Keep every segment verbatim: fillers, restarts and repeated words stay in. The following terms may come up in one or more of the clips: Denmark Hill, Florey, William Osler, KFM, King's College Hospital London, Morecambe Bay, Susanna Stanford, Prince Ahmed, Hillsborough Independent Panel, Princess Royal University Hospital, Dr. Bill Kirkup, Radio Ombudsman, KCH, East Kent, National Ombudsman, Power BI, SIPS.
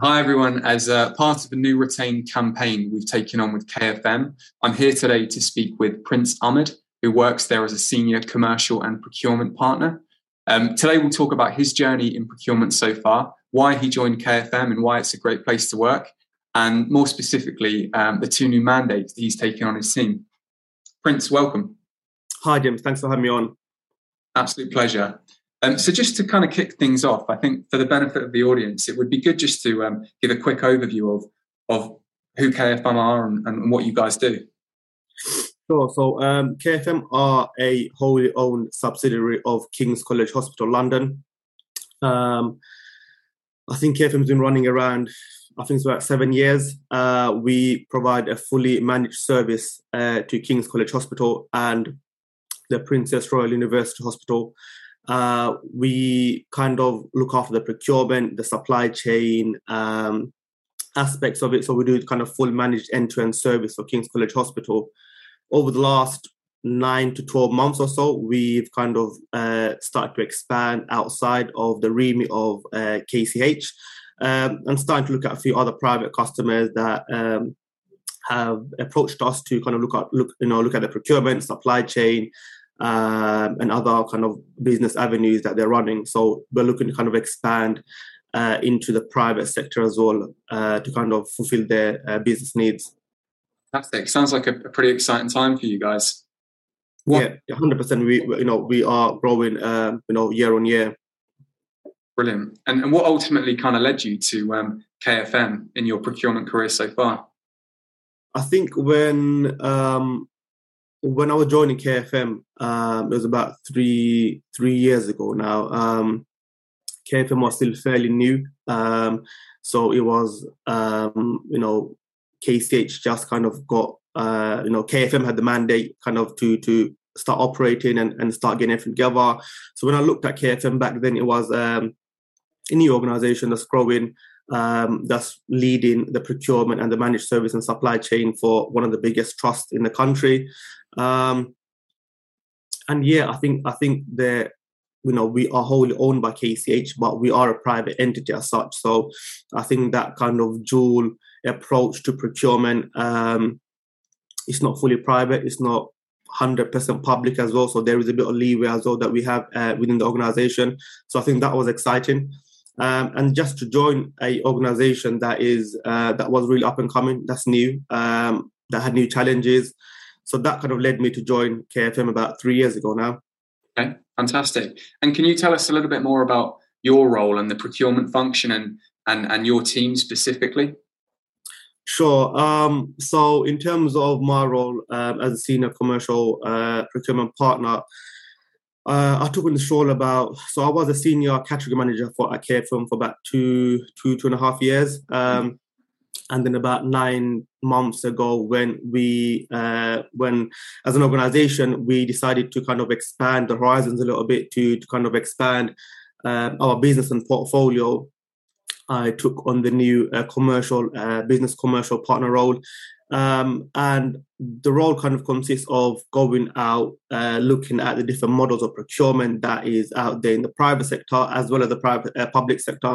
Hi everyone, as uh, part of the new Retain campaign we've taken on with K F M, I'm here today to speak with Prince Ahmed, who works there as a senior commercial and procurement partner. Um, today we'll talk about his journey in procurement so far, why he joined K F M and why it's a great place to work, and more specifically, um, the two new mandates that he's taken on his team. Prince, welcome. Hi Jim, thanks for having me on. Absolute pleasure. Um, so just to kind of kick things off, I think for the benefit of the audience, it would be good just to um, give a quick overview of of who K F M are and, and what you guys do. Sure. So um, K F M are a wholly owned subsidiary of King's College Hospital London. Um, I think K F M's been running around, I think it's about seven years. Uh, we provide a fully managed service uh, to King's College Hospital and the Princess Royal University Hospital. Uh, we kind of look after the procurement, the supply chain um, aspects of it. So we do kind of full managed end-to-end service for King's College Hospital. Over the last nine to twelve months or so, we've kind of uh, started to expand outside of the remit of uh, K C H um, and starting to look at a few other private customers that um, have approached us to kind of look at, look, you know, look at the procurement, supply chain, Um, and other kind of business avenues that they're running. So we're looking to kind of expand uh, into the private sector as well uh, to kind of fulfill their uh, business needs. Fantastic. Sounds like a, a pretty exciting time for you guys. What? Yeah, one hundred percent. We, you know, we are growing, um, you know, year on year. Brilliant. And, and what ultimately kind of led you to um, K F M in your procurement career so far? I think when... Um, When I was joining K F M, um, it was about three three years ago now. Um, K F M was still fairly new, um, so it was um, you know K C H just kind of got uh, you know K F M had the mandate kind of to to start operating and, and start getting everything together. So when I looked at K F M back then, it was um, a new organisation that's growing, um, that's leading the procurement and the managed service and supply chain for one of the biggest trusts in the country. Um, and yeah, I think I think that you know we are wholly owned by K C H, but we are a private entity as such. So I think that kind of dual approach to procurement, um, it's not fully private, it's not one hundred percent public as well. So there is a bit of leeway as well that we have uh, within the organisation. So I think that was exciting. Um, and just to join a organisation that is uh, that was really up and coming, that's new, um, that had new challenges. So that kind of led me to join K F M about three years ago now. Okay, fantastic. And can you tell us a little bit more about your role and the procurement function and and, and your team specifically? Sure. Um, so in terms of my role um, as a senior commercial uh, procurement partner, uh, I took on this role about, so I was a senior category manager for at K F M for about two, two, two and a half years. Um, mm-hmm. And then about nine months ago, when we, uh, when as an organisation, we decided to kind of expand the horizons a little bit to, to kind of expand uh, our business and portfolio. I took on the new uh, commercial uh, business commercial partner role, um, and the role kind of consists of going out, uh, looking at the different models of procurement that is out there in the private sector as well as the private uh, public sector.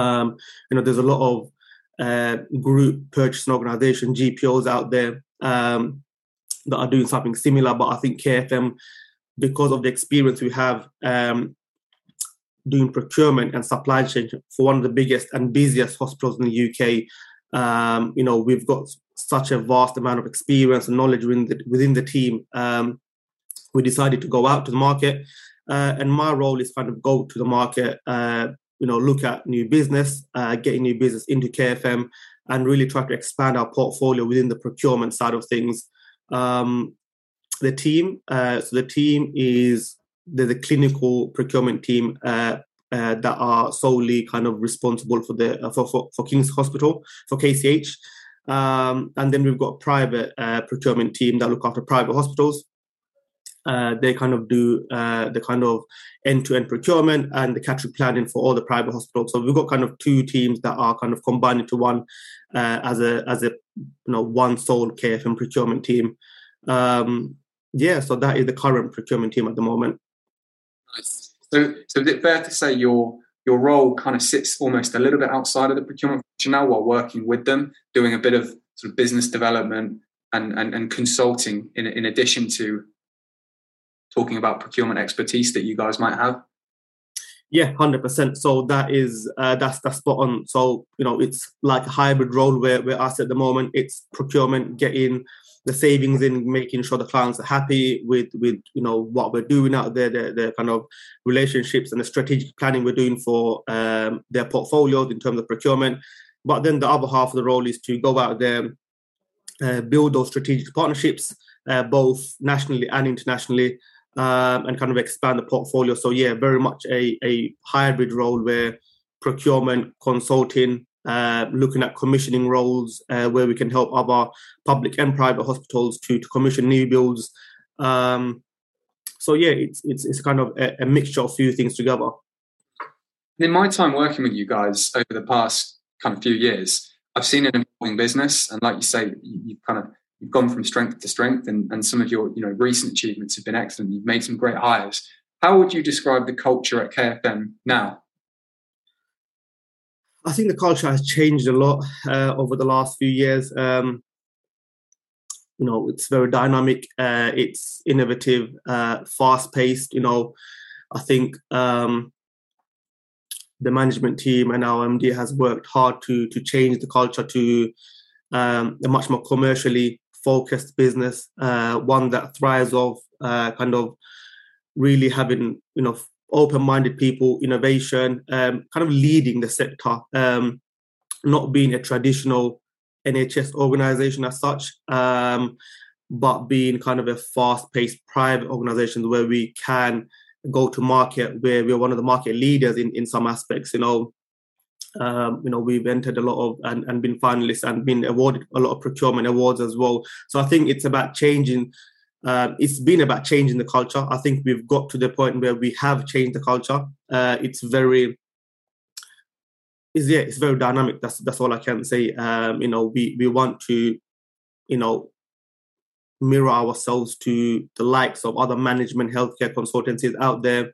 Um, you know, there's a lot of Uh, group purchasing organisation, G P Os out there um, that are doing something similar. But I think K F M, because of the experience we have um, doing procurement and supply chain for one of the biggest and busiest hospitals in the U K, um, you know, we've got such a vast amount of experience and knowledge within the, within the team. Um, we decided to go out to the market, uh, and my role is kind of go to the market, uh, you know, look at new business, uh, getting new business into K F M and really try to expand our portfolio within the procurement side of things. Um, the team, uh, so the team is, there's a clinical procurement team uh, uh, that are solely kind of responsible for the uh, for, for, for King's Hospital, for K C H. Um, and then we've got private uh, procurement team that look after private hospitals. Uh, they kind of do uh, the kind of end-to-end procurement and the category planning for all the private hospitals. So we've got kind of two teams that are kind of combined into one uh, as a as a you know one sole K F M procurement team. Um, yeah, so that is the current procurement team at the moment. Nice. So, so is it fair to say your your role kind of sits almost a little bit outside of the procurement function now, while working with them, doing a bit of sort of business development and and, and consulting in, in addition to talking about procurement expertise that you guys might have. Yeah, one hundred percent. So that is uh, that's that's spot on. So, you know, it's like a hybrid role where we're asked at the moment. It's procurement, getting the savings in, making sure the clients are happy with, with you know, what we're doing out there, the, the kind of relationships and the strategic planning we're doing for um, their portfolios in terms of procurement. But then the other half of the role is to go out there, uh, build those strategic partnerships, uh, both nationally and internationally, Um, and kind of expand the portfolio. So yeah, very much a, a hybrid role where procurement, consulting, uh, looking at commissioning roles uh, where we can help other public and private hospitals to, to commission new builds. Um, so yeah, it's it's it's kind of a, a mixture of few things together. In my time working with you guys over the past kind of few years, I've seen an evolving business, and like you say, you've kind of You've gone from strength to strength, and, and some of your, you know, recent achievements have been excellent. You've made some great hires. How would you describe the culture at K F M now? I think the culture has changed a lot uh, over the last few years. Um, you know, it's very dynamic. Uh, it's innovative, uh, fast-paced. You know, I think um, the management team and our M D has worked hard to to change the culture to um, a much more commercially focused business, uh, one that thrives off uh, kind of really having, you know, open-minded people, innovation, um, kind of leading the sector, um, not being a traditional N H S organisation as such, um, but being kind of a fast-paced private organisation where we can go to market, where we're one of the market leaders in, in some aspects, you know. Um, you know, we've entered a lot of and, and been finalists and been awarded a lot of procurement awards as well. So I think it's about changing. Uh, it's been about changing the culture. I think we've got to the point where we have changed the culture. Uh, it's very, it's, yeah, it's very dynamic. That's that's all I can say. Um, you know, we we want to, you know, mirror ourselves to the likes of other management healthcare consultancies out there.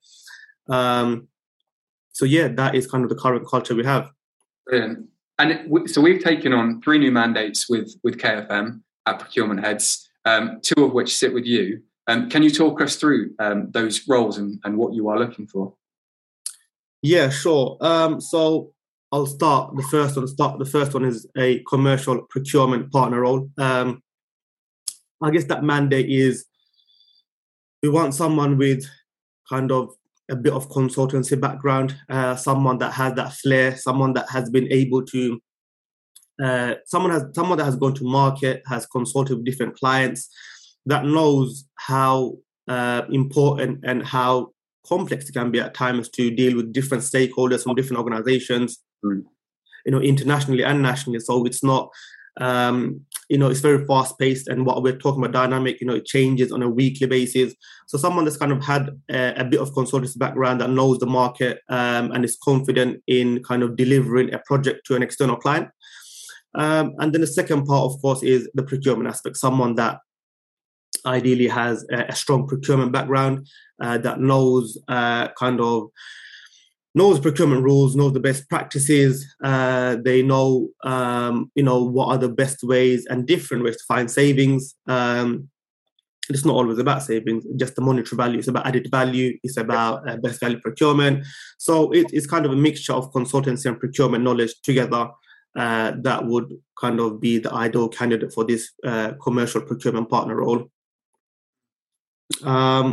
Um, So, yeah, that is kind of the current culture we have. Brilliant. And it, so we've taken on three new mandates with, with K F M at Procurement Heads, um, two of which sit with you. Um, can you talk us through um, those roles and, and what you are looking for? Yeah, sure. Um, so I'll start the first one. Start The first one is a commercial procurement partner role. Um, I guess that mandate is we want someone with kind of a bit of consultancy background, uh, someone that has that flair, someone that has been able to, uh, someone has someone that has gone to market, has consulted with different clients, that knows how uh, important and how complex it can be at times to deal with different stakeholders from different organizations, mm. you know, internationally and nationally. So it's not, um, you know, it's very fast paced, and what we're talking about dynamic, you know, it changes on a weekly basis. So someone that's kind of had a, a bit of consultancy background that knows the market um, and is confident in kind of delivering a project to an external client. Um, and then the second part, of course, is the procurement aspect. Someone that ideally has a, a strong procurement background uh, that knows uh, kind of knows procurement rules, knows the best practices. Uh, they know, um, you know, what are the best ways and different ways to find savings. Um, it's not always about savings, just the monetary value. It's about added value. It's about uh, best value procurement. So it, it's kind of a mixture of consultancy and procurement knowledge together. Uh, that would kind of be the ideal candidate for this uh, commercial procurement partner role. Um,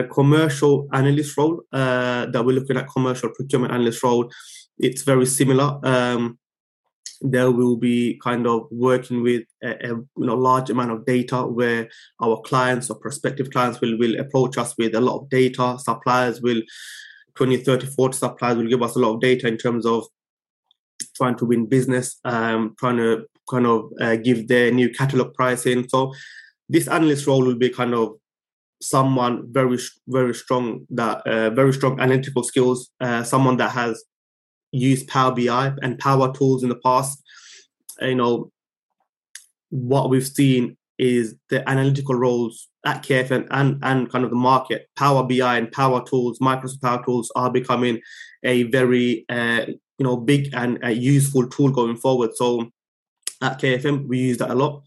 The commercial analyst role uh, that we're looking at, commercial procurement analyst role, it's very similar. Um, there will be kind of working with a, a you know, large amount of data where our clients or prospective clients will, will approach us with a lot of data. Suppliers will, twenty, thirty, forty suppliers will give us a lot of data in terms of trying to win business, um, trying to kind of uh, give their new catalogue pricing. So this analyst role will be kind of someone very, very strong, that uh, very strong analytical skills, uh, someone that has used Power B I and Power tools in the past. You know, what we've seen is the analytical roles at K F M and, and kind of the market. Power B I and Power Tools, Microsoft Power Tools are becoming a very uh, you know big and uh, useful tool going forward. So at K F M, we use that a lot.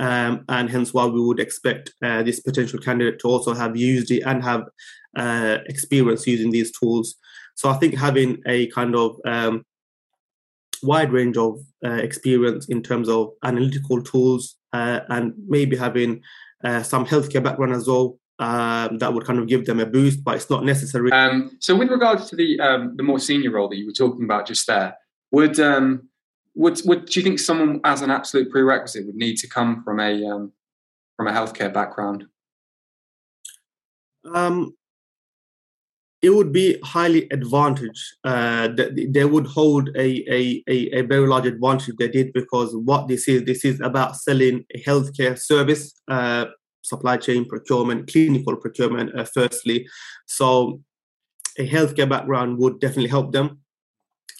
Um, and hence why we would expect uh, this potential candidate to also have used it and have uh, experience using these tools. So I think having a kind of um, wide range of uh, experience in terms of analytical tools uh, and maybe having uh, some healthcare background as well, uh, that would kind of give them a boost, but it's not necessary. Um, so with regards to the um, the more senior role that you were talking about just there, would... Um... Would, would do you think someone as an absolute prerequisite would need to come from a um, from a healthcare background? Um, it would be highly advantaged. Uh, they would hold a, a, a, a very large advantage if they did, because what this is, this is about selling a healthcare service, uh, supply chain procurement, clinical procurement, uh, firstly. So a healthcare background would definitely help them.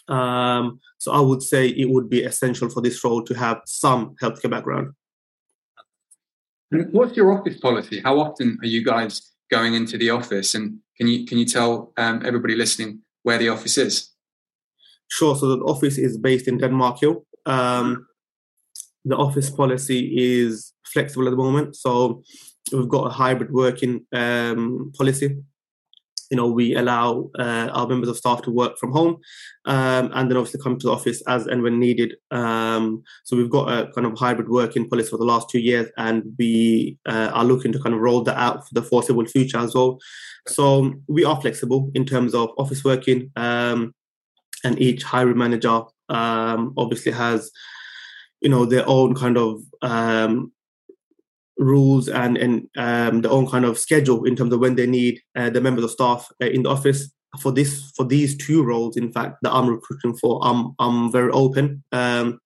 Um, so I would say it would be essential for this role to have some healthcare background. And what's your office policy? How often are you guys going into the office? And can you can you tell um, everybody listening where the office is? Sure. So the office is based in Denmark Hill. Um, the office policy is flexible at the moment. So we've got a hybrid working um, policy. You know, we allow uh, our members of staff to work from home um, and then obviously come to the office as and when needed. Um, so we've got a kind of hybrid working policy for the last two years and we uh, are looking to kind of roll that out for the foreseeable future as well. So we are flexible in terms of office working um, and each hiring manager um, obviously has, you know, their own kind of um rules and and um, their own kind of schedule in terms of when they need uh, the members of staff uh, in the office. For this, for these two roles, in fact, that I'm recruiting for, I'm I'm very open. Um,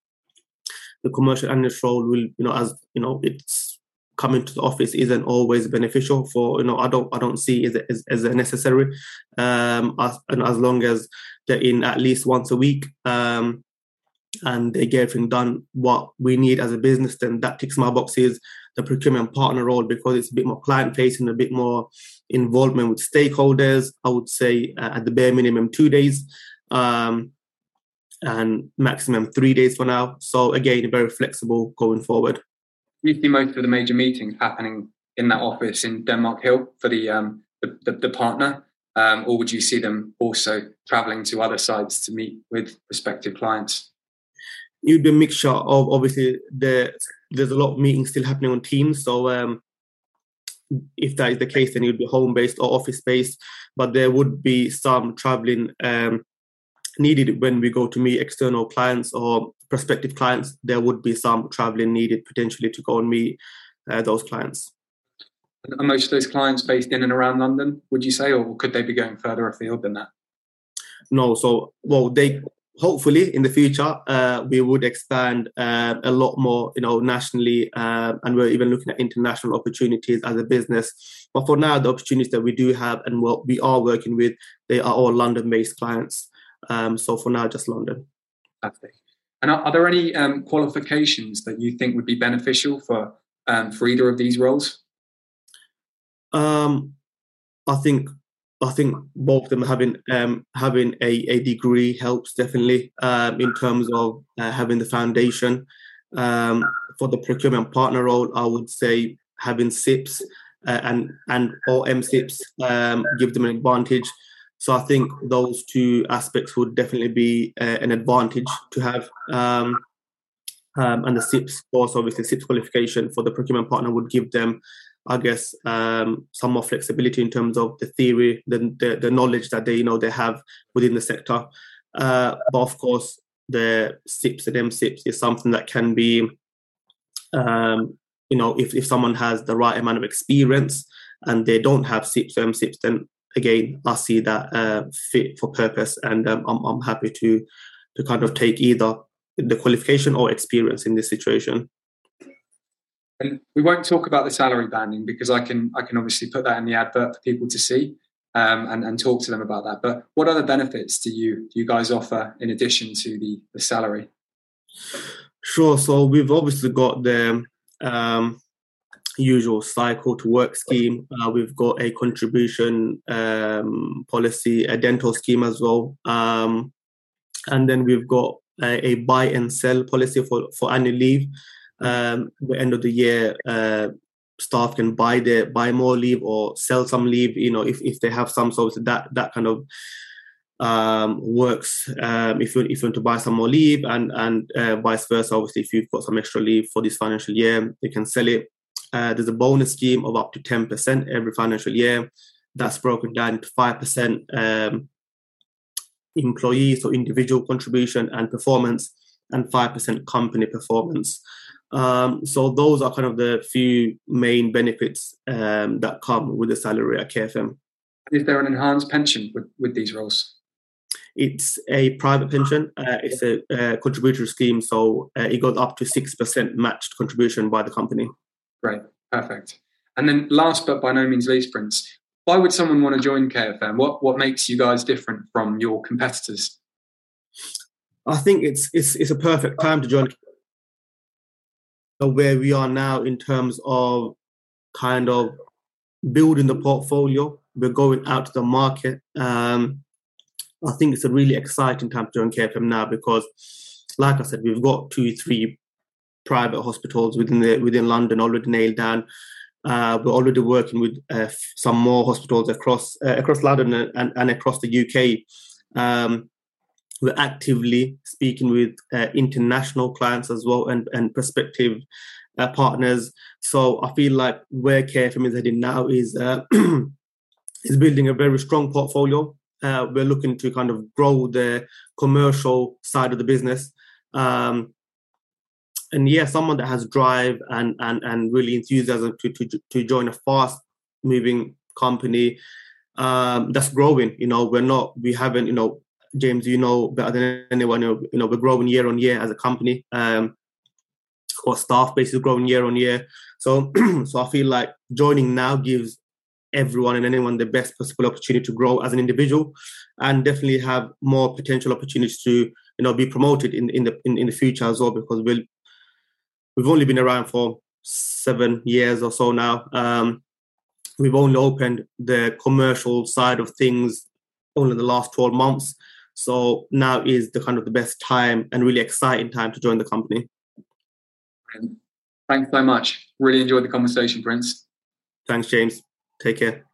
the commercial analyst role will, you know, as you know, it's coming to the office isn't always beneficial. For you know, I don't I don't see it as as necessary. Um, as, and as long as they're in at least once a week. Um, and they get everything done what we need as a business, then that ticks my boxes. The procurement partner role, because it's a bit more client-facing, a bit more involvement with stakeholders, I would say uh, at the bare minimum two days um, and maximum three days for now. So again, very flexible going forward. You see most of the major meetings happening in that office in Denmark Hill for the, um, the, the, the partner, um, or would you see them also travelling to other sites to meet with prospective clients? It would be a mixture of, obviously, the, there's a lot of meetings still happening on Teams. So um, if that is the case, then it would be home-based or office-based. But there would be some travelling um, needed when we go to meet external clients or prospective clients. There would be some travelling needed potentially to go and meet uh, those clients. Are most of those clients based in and around London, would you say? Or could they be going further afield than that? No. So, well, they... Hopefully, in the future, uh, we would expand uh, a lot more, you know, nationally, uh, and we're even looking at international opportunities as a business. But for now, the opportunities that we do have and what we are working with, they are all London-based clients. Um, so for now, just London. Fantastic. And are, are there any um, qualifications that you think would be beneficial for um, for either of these roles? Um, I think. I think both of them having um, having a, a degree helps definitely um, in terms of uh, having the foundation. Um, for the procurement partner role, I would say having SIPS uh, and and or M SIPS um, give them an advantage. So I think those two aspects would definitely be uh, an advantage to have. Um, um, and the SIPS course, obviously, SIPS qualification for the procurement partner would give them, I guess, um, some more flexibility in terms of the theory, the, the the knowledge that they you know they have within the sector. Uh, but of course, the SIPS and M SIPS is something that can be, um, you know, if, if someone has the right amount of experience and they don't have SIPS or M SIPS, then again, I see that uh, fit for purpose, and um, I'm I'm happy to to kind of take either the qualification or experience in this situation. And we won't talk about the salary banding because I can I can obviously put that in the advert for people to see um, and, and talk to them about that. But what other benefits do you do you guys offer in addition to the, the salary? Sure. So we've obviously got the um, usual cycle to work scheme. Uh, we've got a contribution um, policy, a dental scheme as well. Um, and then we've got a, a buy and sell policy for, for annual leave. Um, at the end of the year, uh, staff can buy their buy more leave or sell some leave, you know, if, if they have some. So that that kind of um works um if you if you want to buy some more leave, and and uh, vice versa. Obviously, if you've got some extra leave for this financial year, you can sell it. Uh, there's a bonus scheme of up to ten percent every financial year. That's broken down to five percent um employee, so individual contribution and performance, and five percent company performance. Um, so those are kind of the few main benefits um, that come with the salary at K F M. Is there an enhanced pension with, with these roles? It's a private pension. Uh, it's a, a contributory scheme, so uh, it goes up to six percent matched contribution by the company. Great, perfect. And then last but by no means least, Prince, why would someone want to join K F M? What, what makes you guys different from your competitors? I think it's it's it's a perfect time to join where we are now in terms of kind of building the portfolio. We're going out to the market. Um, I think it's a really exciting time to join K F M now because, like I said, we've got two, three private hospitals within the, within London already nailed down. Uh, we're already working with uh, some more hospitals across uh, across London and, and across the U K. Um, We're actively speaking with uh, international clients as well, and, and prospective uh, partners. So I feel like where K F M is heading now is uh, is building a very strong portfolio. Uh, we're looking to kind of grow the commercial side of the business. Um, and yeah, someone that has drive and and, and really enthusiasm to, to, to join a fast-moving company um, that's growing. You know, we're not, we haven't, you know, James, you know better than anyone, you know, we're growing year on year as a company. Um, our staff base is growing year on year. So so I feel like joining now gives everyone and anyone the best possible opportunity to grow as an individual, and definitely have more potential opportunities to, you know, be promoted in, in the in, in the future as well, because we'll, we've only been around for seven years or so now. Um, we've only opened the commercial side of things only in the last twelve months. So now is the kind of the best time and really exciting time to join the company. Thanks so much. Really enjoyed the conversation, Prince. Thanks, James. Take care.